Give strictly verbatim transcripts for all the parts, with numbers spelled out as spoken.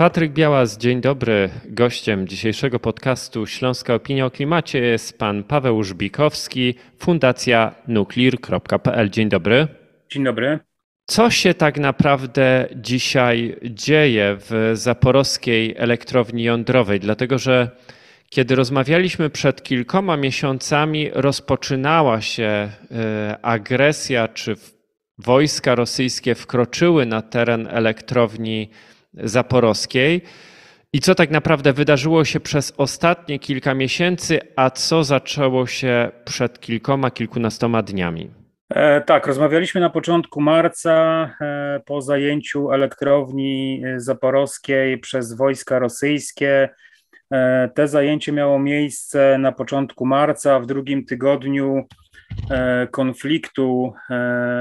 Patryk Białas, dzień dobry. Gościem dzisiejszego podcastu Śląska Opinia o Klimacie jest pan Paweł Żbikowski, Fundacja nuclear kropka pe el. Dzień dobry. Dzień dobry. Co się tak naprawdę dzisiaj dzieje w Zaporoskiej Elektrowni Jądrowej? Dlatego, że kiedy rozmawialiśmy przed kilkoma miesiącami, rozpoczynała się agresja, czy wojska rosyjskie wkroczyły na teren elektrowni zaporoskiej i co tak naprawdę wydarzyło się przez ostatnie kilka miesięcy, a co zaczęło się przed kilkoma, kilkunastoma dniami? E, tak, rozmawialiśmy na początku marca e, po zajęciu elektrowni zaporoskiej przez wojska rosyjskie. E, te zajęcie miało miejsce na początku marca, w drugim tygodniu e, konfliktu e,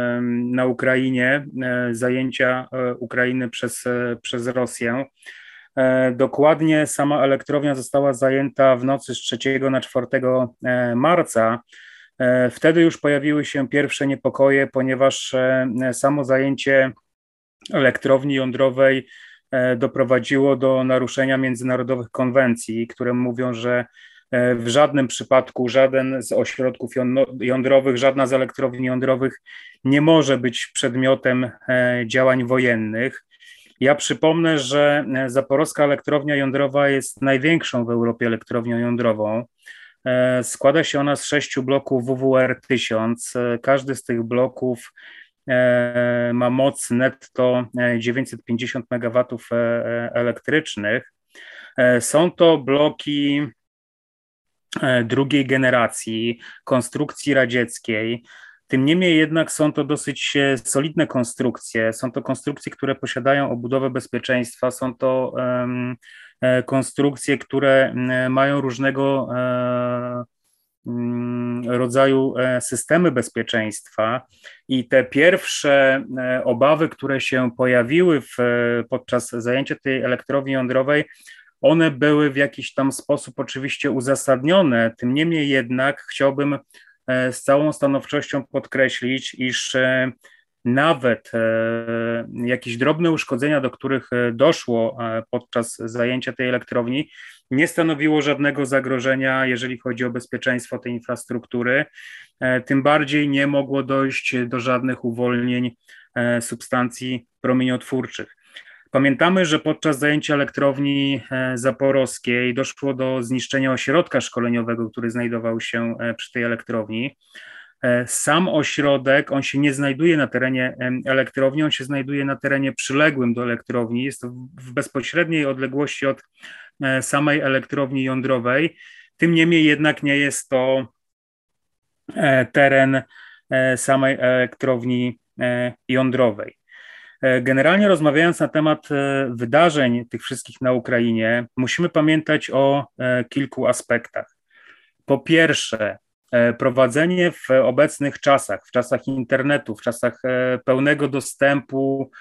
na Ukrainie, e, zajęcia e, Ukrainy przez, e, przez Rosję. E, dokładnie sama elektrownia została zajęta w nocy z trzeciego na czwartego marca. Wtedy już pojawiły się pierwsze niepokoje, ponieważ samo zajęcie elektrowni jądrowej doprowadziło do naruszenia międzynarodowych konwencji, które mówią, że w żadnym przypadku żaden z ośrodków jądrowych, żadna z elektrowni jądrowych nie może być przedmiotem działań wojennych. Ja przypomnę, że Zaporoska Elektrownia Jądrowa jest największą w Europie elektrownią jądrową. Składa się ona z sześciu bloków W W R tysiąc. Każdy z tych bloków ma moc netto dziewięćset pięćdziesiąt megawatów elektrycznych. Są to bloki drugiej generacji, konstrukcji radzieckiej. Tym niemniej jednak są to dosyć solidne konstrukcje. Są to konstrukcje, które posiadają obudowę bezpieczeństwa, są to um, konstrukcje, które mają różnego rodzaju systemy bezpieczeństwa i te pierwsze obawy, które się pojawiły w, podczas zajęcia tej elektrowni jądrowej, one były w jakiś tam sposób oczywiście uzasadnione. Tym niemniej jednak chciałbym z całą stanowczością podkreślić, iż nawet jakieś drobne uszkodzenia, do których doszło podczas zajęcia tej elektrowni, nie stanowiło żadnego zagrożenia, jeżeli chodzi o bezpieczeństwo tej infrastruktury. Tym bardziej nie mogło dojść do żadnych uwolnień substancji promieniotwórczych. Pamiętamy, że podczas zajęcia elektrowni zaporoskiej doszło do zniszczenia ośrodka szkoleniowego, który znajdował się przy tej elektrowni. Sam ośrodek, on się nie znajduje na terenie elektrowni, on się znajduje na terenie przyległym do elektrowni, jest w bezpośredniej odległości od samej elektrowni jądrowej. Tym niemniej jednak nie jest to teren samej elektrowni jądrowej. Generalnie rozmawiając na temat wydarzeń tych wszystkich na Ukrainie, musimy pamiętać o kilku aspektach. Po pierwsze, prowadzenie w obecnych czasach, w czasach internetu, w czasach pełnego dostępu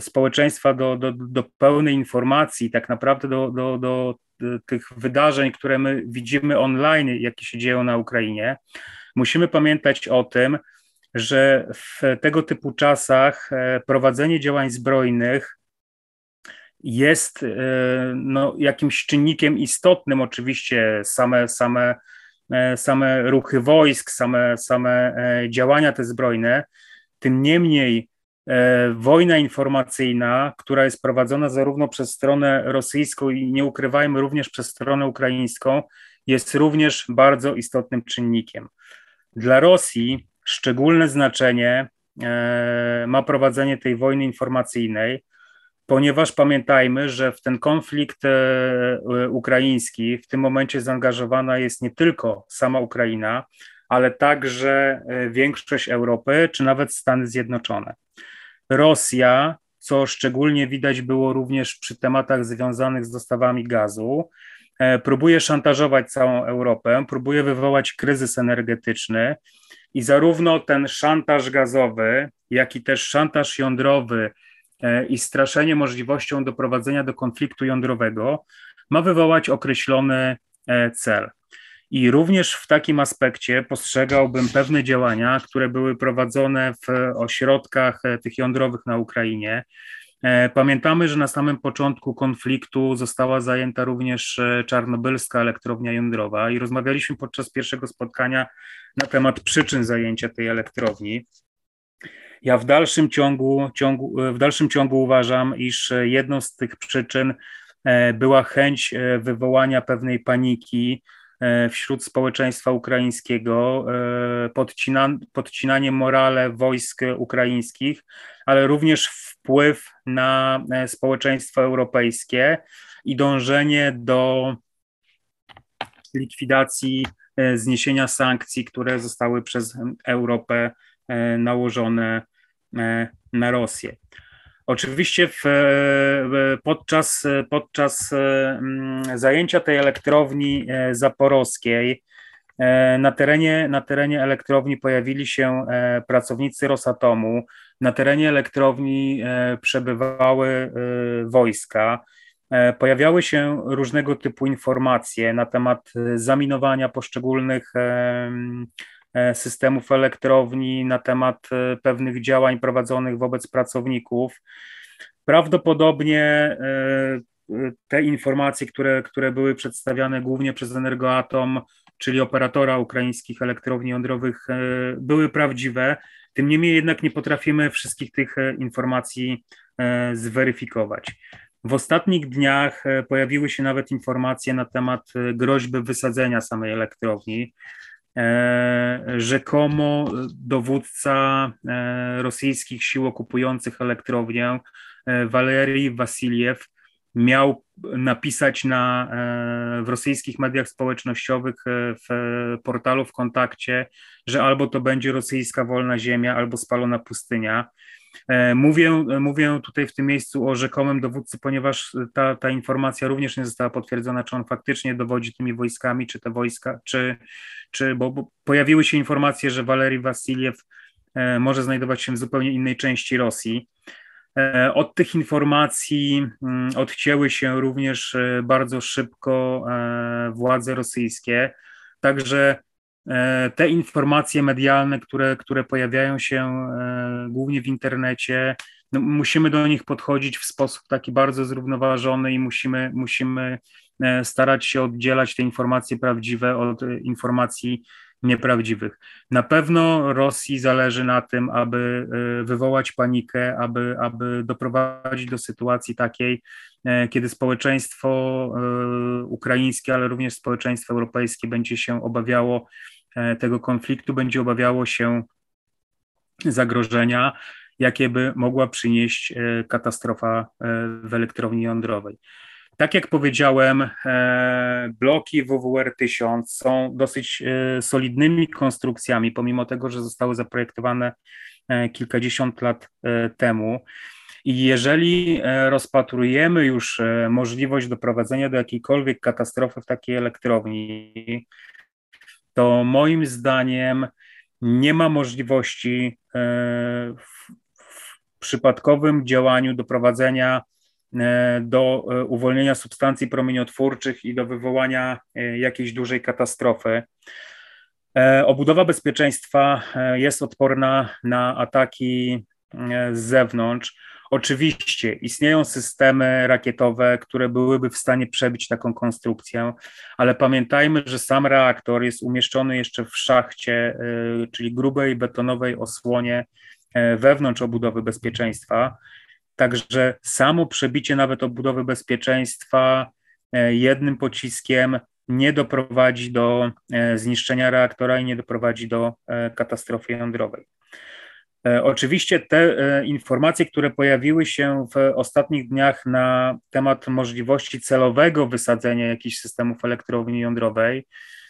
społeczeństwa do, do, do pełnej informacji, tak naprawdę do, do, do tych wydarzeń, które my widzimy online, jakie się dzieją na Ukrainie. Musimy pamiętać o tym, że w tego typu czasach prowadzenie działań zbrojnych jest no, jakimś czynnikiem istotnym, oczywiście same, same same ruchy wojsk, same, same działania te zbrojne. Tym niemniej e, wojna informacyjna, która jest prowadzona zarówno przez stronę rosyjską i nie ukrywajmy również przez stronę ukraińską, jest również bardzo istotnym czynnikiem. Dla Rosji szczególne znaczenie e, ma prowadzenie tej wojny informacyjnej, ponieważ pamiętajmy, że w ten konflikt ukraiński w tym momencie zaangażowana jest nie tylko sama Ukraina, ale także większość Europy, czy nawet Stany Zjednoczone. Rosja, co szczególnie widać było również przy tematach związanych z dostawami gazu, próbuje szantażować całą Europę, próbuje wywołać kryzys energetyczny i zarówno ten szantaż gazowy, jak i też szantaż jądrowy i straszenie możliwością doprowadzenia do konfliktu jądrowego ma wywołać określony cel. I również w takim aspekcie postrzegałbym pewne działania, które były prowadzone w ośrodkach tych jądrowych na Ukrainie. Pamiętamy, że na samym początku konfliktu została zajęta również Czarnobylska Elektrownia Jądrowa i rozmawialiśmy podczas pierwszego spotkania na temat przyczyn zajęcia tej elektrowni. Ja w dalszym ciągu, ciągu, w dalszym ciągu uważam, iż jedną z tych przyczyn była chęć wywołania pewnej paniki wśród społeczeństwa ukraińskiego, podcina, podcinanie morale wojsk ukraińskich, ale również wpływ na społeczeństwo europejskie i dążenie do likwidacji, zniesienia sankcji, które zostały przez Europę nałożone na Rosję. Oczywiście w, podczas, podczas zajęcia tej elektrowni zaporoskiej na terenie, na terenie elektrowni pojawili się pracownicy Rosatomu, na terenie elektrowni przebywały wojska, pojawiały się różnego typu informacje na temat zaminowania poszczególnych systemów elektrowni, na temat pewnych działań prowadzonych wobec pracowników. Prawdopodobnie te informacje, które, które były przedstawiane głównie przez Energoatom, czyli operatora ukraińskich elektrowni jądrowych, były prawdziwe. Tym niemniej jednak nie potrafimy wszystkich tych informacji zweryfikować. W ostatnich dniach pojawiły się nawet informacje na temat groźby wysadzenia samej elektrowni. Rzekomo dowódca rosyjskich sił okupujących elektrownię, Walerij Wasiljew, miał napisać na, w rosyjskich mediach społecznościowych, w portalu WKontakcie, że albo to będzie rosyjska wolna ziemia, albo spalona pustynia. Mówię, mówię tutaj w tym miejscu o rzekomym dowódcy, ponieważ ta, ta informacja również nie została potwierdzona, czy on faktycznie dowodzi tymi wojskami, czy te wojska, czy, czy bo, bo pojawiły się informacje, że Walerij Wasiljew może znajdować się w zupełnie innej części Rosji. Od tych informacji odcięły się również bardzo szybko władze rosyjskie, także te informacje medialne, które, które pojawiają się głównie w internecie, no musimy do nich podchodzić w sposób taki bardzo zrównoważony i musimy, musimy starać się oddzielać te informacje prawdziwe od informacji nieprawdziwych. Na pewno Rosji zależy na tym, aby wywołać panikę, aby, aby doprowadzić do sytuacji takiej, kiedy społeczeństwo ukraińskie, ale również społeczeństwo europejskie będzie się obawiało tego konfliktu, będzie obawiało się zagrożenia, jakie by mogła przynieść katastrofa w elektrowni jądrowej. Tak jak powiedziałem, bloki W W R tysiąc są dosyć solidnymi konstrukcjami, pomimo tego, że zostały zaprojektowane kilkadziesiąt lat temu. I jeżeli rozpatrujemy już możliwość doprowadzenia do jakiejkolwiek katastrofy w takiej elektrowni, to moim zdaniem nie ma możliwości w, w przypadkowym działaniu doprowadzenia do uwolnienia substancji promieniotwórczych i do wywołania jakiejś dużej katastrofy. Obudowa bezpieczeństwa jest odporna na ataki z zewnątrz. Oczywiście istnieją systemy rakietowe, które byłyby w stanie przebić taką konstrukcję, ale pamiętajmy, że sam reaktor jest umieszczony jeszcze w szachcie, czyli grubej betonowej osłonie wewnątrz obudowy bezpieczeństwa. Także samo przebicie nawet obudowy bezpieczeństwa jednym pociskiem nie doprowadzi do zniszczenia reaktora i nie doprowadzi do katastrofy jądrowej. Oczywiście te informacje, które pojawiły się w ostatnich dniach na temat możliwości celowego wysadzenia jakichś systemów elektrowni jądrowej,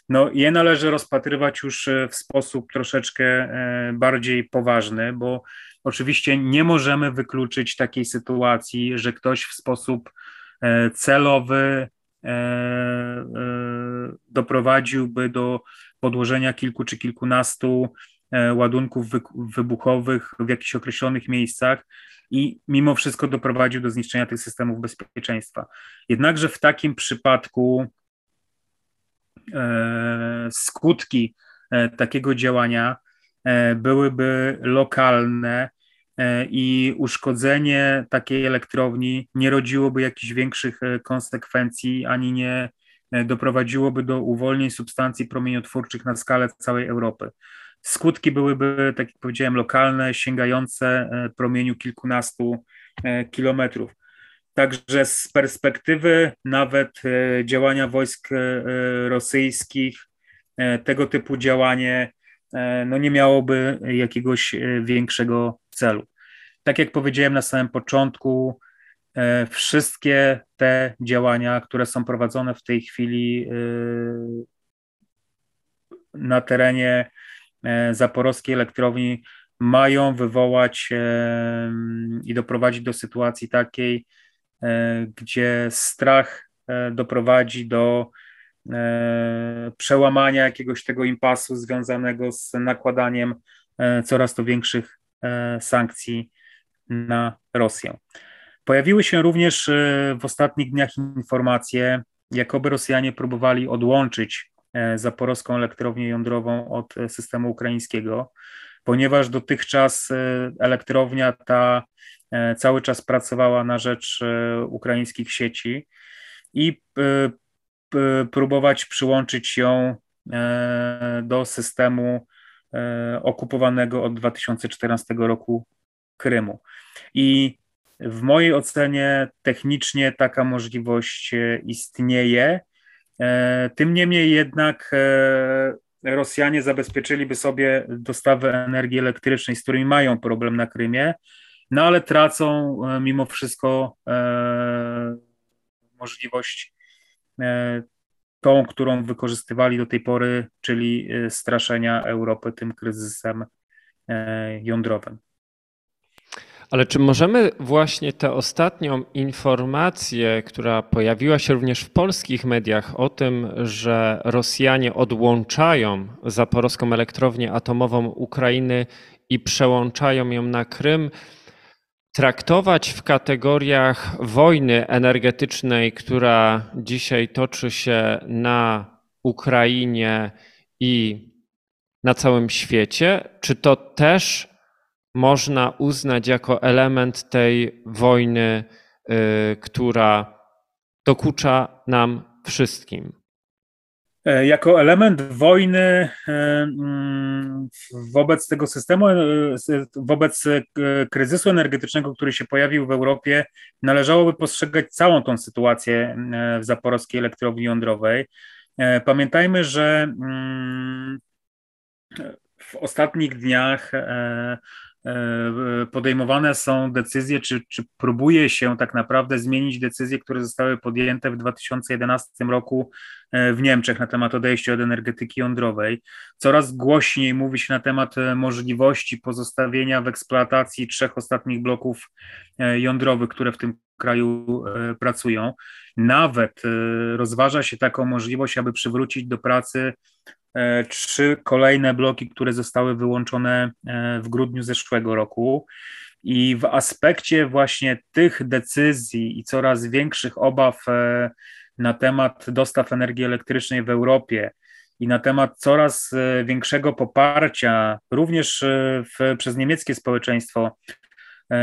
no je należy rozpatrywać już w sposób troszeczkę bardziej poważny, bo oczywiście nie możemy wykluczyć takiej sytuacji, że ktoś w sposób celowy doprowadziłby do podłożenia kilku czy kilkunastu ładunków wybuchowych w jakichś określonych miejscach i mimo wszystko doprowadził do zniszczenia tych systemów bezpieczeństwa. Jednakże w takim przypadku skutki takiego działania byłyby lokalne i uszkodzenie takiej elektrowni nie rodziłoby jakichś większych konsekwencji ani nie doprowadziłoby do uwolnień substancji promieniotwórczych na skalę całej Europy. Skutki byłyby, tak jak powiedziałem, lokalne, sięgające promieniu kilkunastu kilometrów. Także z perspektywy nawet działania wojsk rosyjskich tego typu działanie no nie miałoby jakiegoś większego celu. Tak jak powiedziałem na samym początku, wszystkie te działania, które są prowadzone w tej chwili na terenie Zaporoskiej Elektrowni, mają wywołać i doprowadzić do sytuacji takiej, gdzie strach doprowadzi do przełamania jakiegoś tego impasu związanego z nakładaniem coraz to większych sankcji na Rosję. Pojawiły się również w ostatnich dniach informacje, jakoby Rosjanie próbowali odłączyć Zaporoską Elektrownię Jądrową od systemu ukraińskiego, ponieważ dotychczas elektrownia ta cały czas pracowała na rzecz ukraińskich sieci i próbować przyłączyć ją do systemu okupowanego od dwa tysiące czternastego roku Krymu. I w mojej ocenie technicznie taka możliwość istnieje. Tym niemniej jednak Rosjanie zabezpieczyliby sobie dostawy energii elektrycznej, z którymi mają problem na Krymie, no ale tracą mimo wszystko możliwość tą, którą wykorzystywali do tej pory, czyli straszenia Europy tym kryzysem jądrowym. Ale czy możemy właśnie tę ostatnią informację, która pojawiła się również w polskich mediach o tym, że Rosjanie odłączają Zaporoską Elektrownię Atomową Ukrainy i przełączają ją na Krym, traktować w kategoriach wojny energetycznej, która dzisiaj toczy się na Ukrainie i na całym świecie? Czy to też można uznać jako element tej wojny, yy, która dokucza nam wszystkim? Jako element wojny wobec tego systemu, wobec kryzysu energetycznego, który się pojawił w Europie, należałoby postrzegać całą tą sytuację w Zaporoskiej Elektrowni Jądrowej. Pamiętajmy, że w ostatnich dniach podejmowane są decyzje, czy, czy próbuje się tak naprawdę zmienić decyzje, które zostały podjęte w dwa tysiące jedenastym roku w Niemczech na temat odejścia od energetyki jądrowej. Coraz głośniej mówi się na temat możliwości pozostawienia w eksploatacji trzech ostatnich bloków jądrowych, które w tym kraju pracują. Nawet rozważa się taką możliwość, aby przywrócić do pracy trzy kolejne bloki, które zostały wyłączone w grudniu zeszłego roku. I w aspekcie właśnie tych decyzji i coraz większych obaw na temat dostaw energii elektrycznej w Europie i na temat coraz większego poparcia również w, przez niemieckie społeczeństwo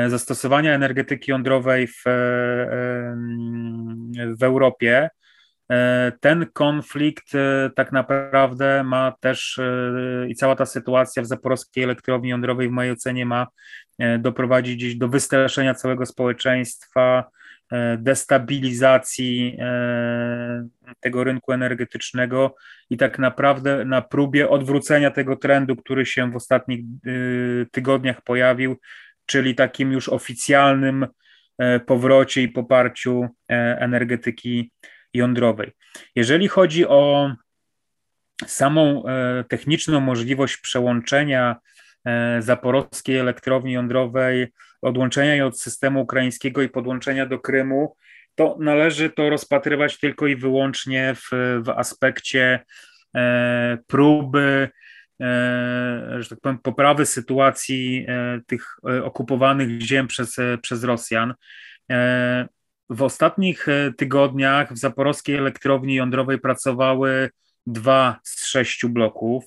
zastosowania energetyki jądrowej w, w Europie, ten konflikt tak naprawdę ma też i cała ta sytuacja w Zaporoskiej Elektrowni Jądrowej w mojej ocenie ma doprowadzić gdzieś do wystraszenia całego społeczeństwa, destabilizacji tego rynku energetycznego i tak naprawdę na próbie odwrócenia tego trendu, który się w ostatnich tygodniach pojawił, czyli takim już oficjalnym powrocie i poparciu energetyki jądrowej. Jeżeli chodzi o samą techniczną możliwość przełączenia Zaporoskiej Elektrowni Jądrowej, odłączenia jej od systemu ukraińskiego i podłączenia do Krymu, to należy to rozpatrywać tylko i wyłącznie w, w aspekcie próby, że tak powiem, poprawy sytuacji tych okupowanych ziem przez, przez Rosjan. W ostatnich tygodniach w Zaporoskiej Elektrowni Jądrowej pracowały dwa z sześciu bloków.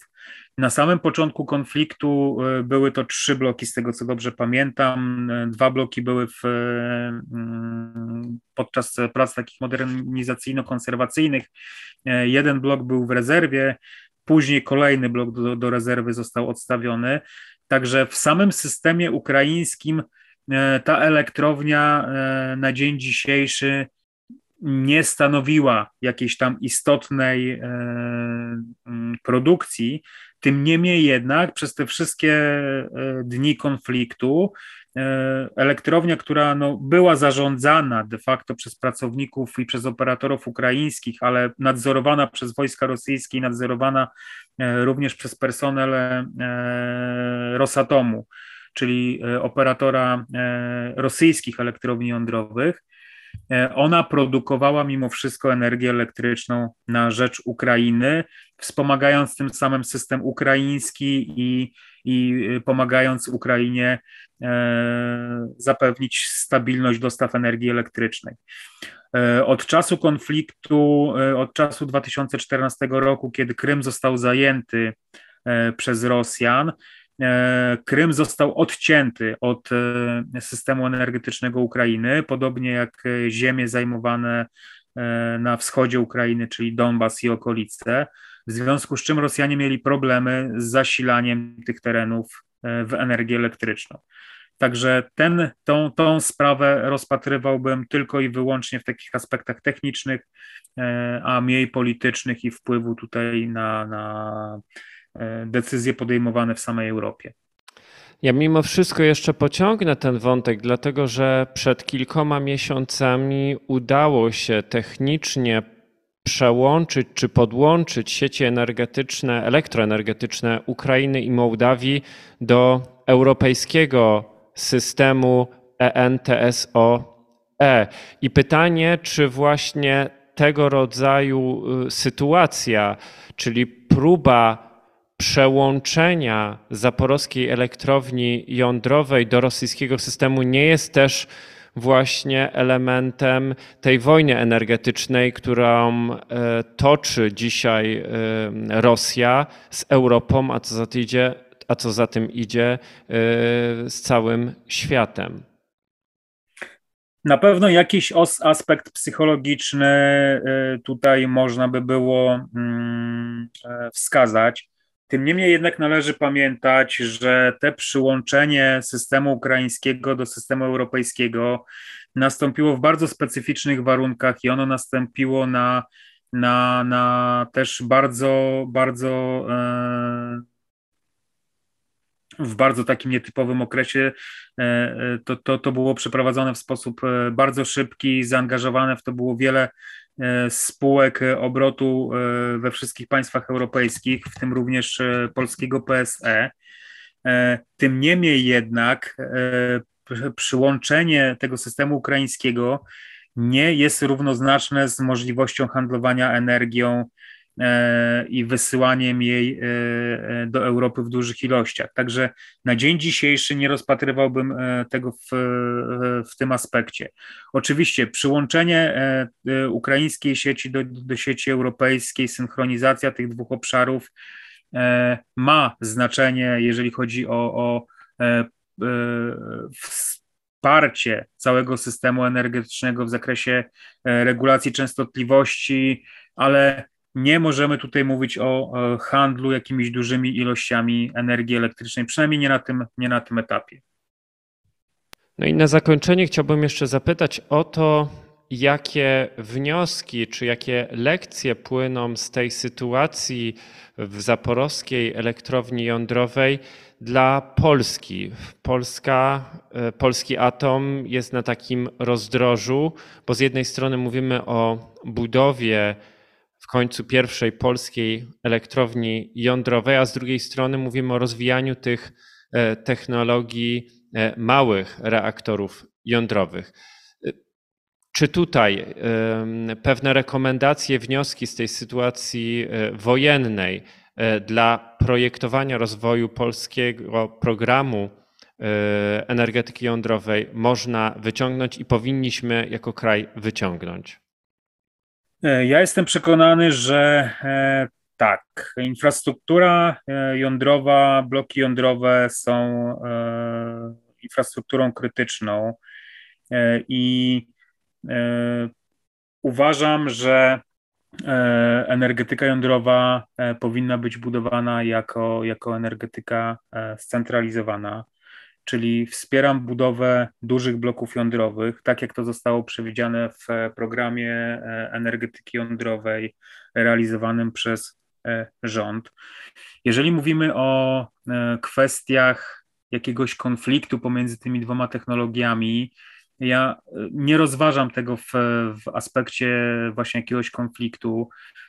Na samym początku konfliktu były to trzy bloki, z tego co dobrze pamiętam. Dwa bloki były w, podczas prac takich modernizacyjno-konserwacyjnych. Jeden blok był w rezerwie, później kolejny blok do, do rezerwy został odstawiony. Także w samym systemie ukraińskim ta elektrownia na dzień dzisiejszy nie stanowiła jakiejś tam istotnej produkcji. Tym niemniej jednak przez te wszystkie dni konfliktu elektrownia, która no była zarządzana de facto przez pracowników i przez operatorów ukraińskich, ale nadzorowana przez wojska rosyjskie i nadzorowana również przez personel Rosatomu, czyli operatora rosyjskich elektrowni jądrowych, ona produkowała mimo wszystko energię elektryczną na rzecz Ukrainy, wspomagając tym samym system ukraiński i, i pomagając Ukrainie e, zapewnić stabilność dostaw energii elektrycznej. E, od czasu konfliktu, e, od czasu dwa tysiące czternastego roku, kiedy Krym został zajęty e, przez Rosjan, Krym został odcięty od systemu energetycznego Ukrainy, podobnie jak ziemie zajmowane na wschodzie Ukrainy, czyli Donbas i okolice, w związku z czym Rosjanie mieli problemy z zasilaniem tych terenów w energię elektryczną. Także ten, tą, tą sprawę rozpatrywałbym tylko i wyłącznie w takich aspektach technicznych, a mniej politycznych i wpływu tutaj na... na decyzje podejmowane w samej Europie. Ja mimo wszystko jeszcze pociągnę ten wątek, dlatego że przed kilkoma miesiącami udało się technicznie przełączyć czy podłączyć sieci energetyczne, elektroenergetyczne Ukrainy i Mołdawii do europejskiego systemu E N T S O E. I pytanie, czy właśnie tego rodzaju sytuacja, czyli próba przełączenia Zaporoskiej Elektrowni Jądrowej do rosyjskiego systemu nie jest też właśnie elementem tej wojny energetycznej, którą toczy dzisiaj Rosja z Europą, a co za tym idzie, a co za tym idzie z całym światem. Na pewno jakiś aspekt psychologiczny tutaj można by było wskazać. Tym niemniej jednak należy pamiętać, że te przyłączenie systemu ukraińskiego do systemu europejskiego nastąpiło w bardzo specyficznych warunkach i ono nastąpiło na, na, na też bardzo, bardzo e, w bardzo takim nietypowym okresie. E, to, to, to było przeprowadzone w sposób bardzo szybki, zaangażowane w to było wiele spółek obrotu we wszystkich państwach europejskich, w tym również polskiego P S E. Tym niemniej jednak przyłączenie tego systemu ukraińskiego nie jest równoznaczne z możliwością handlowania energią i wysyłaniem jej do Europy w dużych ilościach. Także na dzień dzisiejszy nie rozpatrywałbym tego w, w tym aspekcie. Oczywiście przyłączenie ukraińskiej sieci do, do sieci europejskiej, synchronizacja tych dwóch obszarów ma znaczenie, jeżeli chodzi o, o wsparcie całego systemu energetycznego w zakresie regulacji częstotliwości, ale nie możemy tutaj mówić o handlu jakimiś dużymi ilościami energii elektrycznej, przynajmniej nie na tym, nie na tym etapie. No i na zakończenie chciałbym jeszcze zapytać o to, jakie wnioski czy jakie lekcje płyną z tej sytuacji w Zaporoskiej Elektrowni Jądrowej dla Polski. Polska, polski atom jest na takim rozdrożu, bo z jednej strony mówimy o budowie w końcu pierwszej polskiej elektrowni jądrowej, a z drugiej strony mówimy o rozwijaniu tych technologii małych reaktorów jądrowych. Czy tutaj pewne rekomendacje, wnioski z tej sytuacji wojennej dla projektowania rozwoju polskiego programu energetyki jądrowej można wyciągnąć i powinniśmy jako kraj wyciągnąć? Ja jestem przekonany, że Tak, infrastruktura jądrowa, bloki jądrowe są infrastrukturą krytyczną i uważam, że energetyka jądrowa powinna być budowana jako, jako energetyka scentralizowana, czyli wspieram budowę dużych bloków jądrowych, tak jak to zostało przewidziane w programie energetyki jądrowej realizowanym przez rząd. Jeżeli mówimy o kwestiach jakiegoś konfliktu pomiędzy tymi dwoma technologiami, ja nie rozważam tego w, w aspekcie właśnie jakiegoś konfliktu.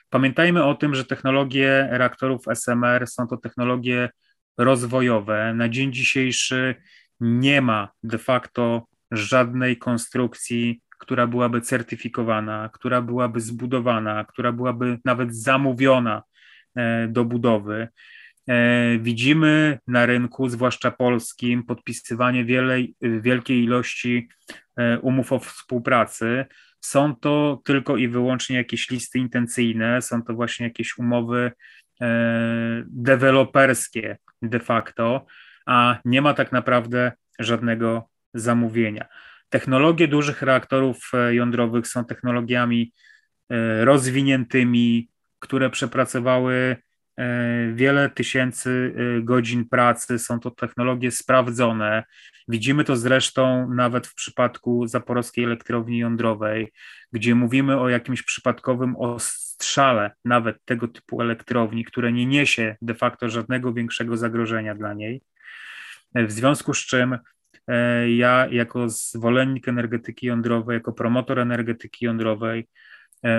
Pamiętajmy o tym, że technologie reaktorów S M R są to technologie rozwojowe. Na dzień dzisiejszy nie ma de facto żadnej konstrukcji, która byłaby certyfikowana, która byłaby zbudowana, która byłaby nawet zamówiona do budowy. Widzimy na rynku, zwłaszcza polskim, podpisywanie wielej, wielkiej ilości umów o współpracy. Są to tylko i wyłącznie jakieś listy intencyjne, są to właśnie jakieś umowy deweloperskie de facto, a nie ma tak naprawdę żadnego zamówienia. Technologie dużych reaktorów jądrowych są technologiami rozwiniętymi, które przepracowały wiele tysięcy godzin pracy, są to technologie sprawdzone. Widzimy to zresztą nawet w przypadku Zaporoskiej Elektrowni Jądrowej, gdzie mówimy o jakimś przypadkowym ostrzale nawet tego typu elektrowni, które nie niesie de facto żadnego większego zagrożenia dla niej. W związku z czym ja jako zwolennik energetyki jądrowej, jako promotor energetyki jądrowej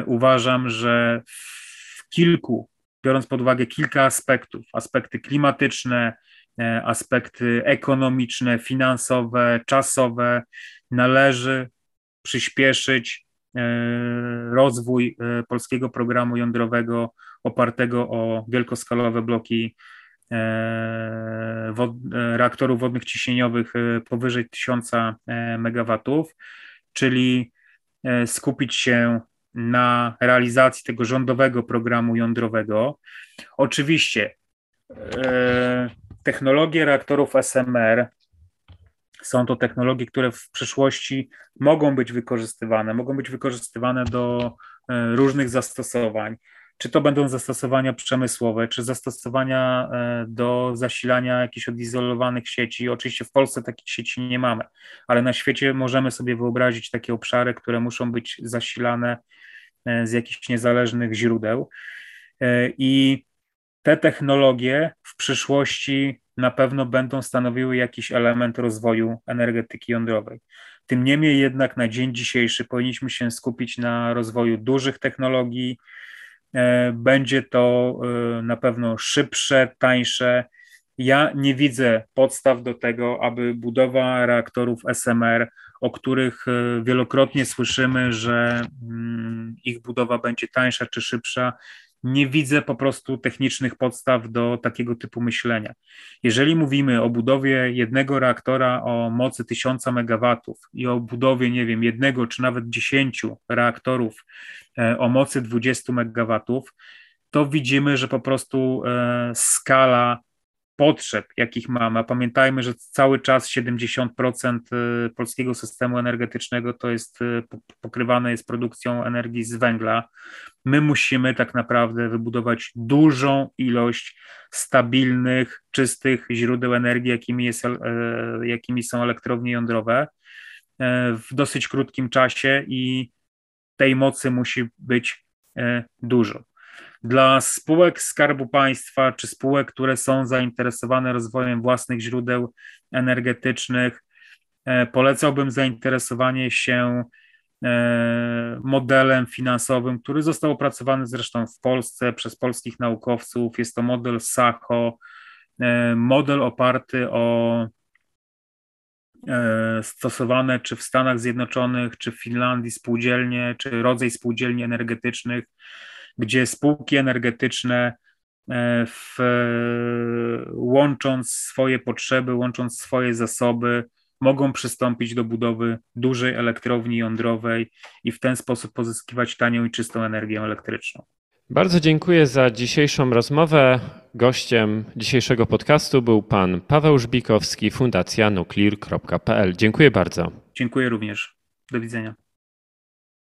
uważam, że w kilku biorąc pod uwagę kilka aspektów, aspekty klimatyczne, aspekty ekonomiczne, finansowe, czasowe, należy przyspieszyć rozwój polskiego programu jądrowego opartego o wielkoskalowe bloki reaktorów wodnych ciśnieniowych powyżej tysiąc megawatów, czyli skupić się na realizacji tego rządowego programu jądrowego. Oczywiście e, technologie reaktorów S M R są to technologie, które w przyszłości mogą być wykorzystywane, mogą być wykorzystywane do e, różnych zastosowań, czy to będą zastosowania przemysłowe, czy zastosowania e, do zasilania jakichś odizolowanych sieci. Oczywiście w Polsce takich sieci nie mamy, ale na świecie możemy sobie wyobrazić takie obszary, które muszą być zasilane z jakichś niezależnych źródeł i te technologie w przyszłości na pewno będą stanowiły jakiś element rozwoju energetyki jądrowej. Tym niemniej jednak na dzień dzisiejszy powinniśmy się skupić na rozwoju dużych technologii. Będzie to na pewno szybsze, tańsze. Ja nie widzę podstaw do tego, aby budowa reaktorów S M R, o których wielokrotnie słyszymy, że ich budowa będzie tańsza czy szybsza. Nie widzę po prostu technicznych podstaw do takiego typu myślenia. Jeżeli mówimy o budowie jednego reaktora o mocy tysiąc megawatów i o budowie, nie wiem, jednego czy nawet dziesięciu reaktorów o mocy dwadzieścia megawatów, to widzimy, że po prostu skala potrzeb, jakich mamy. A pamiętajmy, że cały czas siedemdziesiąt procent polskiego systemu energetycznego to jest pokrywane jest produkcją energii z węgla. My musimy tak naprawdę wybudować dużą ilość stabilnych, czystych źródeł energii, jakimi, jest, jakimi są elektrownie jądrowe w dosyć krótkim czasie i tej mocy musi być dużo. Dla spółek Skarbu Państwa czy spółek, które są zainteresowane rozwojem własnych źródeł energetycznych, polecałbym zainteresowanie się modelem finansowym, który został opracowany zresztą w Polsce przez polskich naukowców. Jest to model S A H O, model oparty o stosowane czy w Stanach Zjednoczonych, czy w Finlandii spółdzielnie, czy rodzaj spółdzielni energetycznych, gdzie spółki energetyczne w, łącząc swoje potrzeby, łącząc swoje zasoby, mogą przystąpić do budowy dużej elektrowni jądrowej i w ten sposób pozyskiwać tanią i czystą energię elektryczną. Bardzo dziękuję za dzisiejszą rozmowę. Gościem dzisiejszego podcastu był pan Paweł Żbikowski, Fundacja nuclear kropka pe el. Dziękuję bardzo. Dziękuję również. Do widzenia.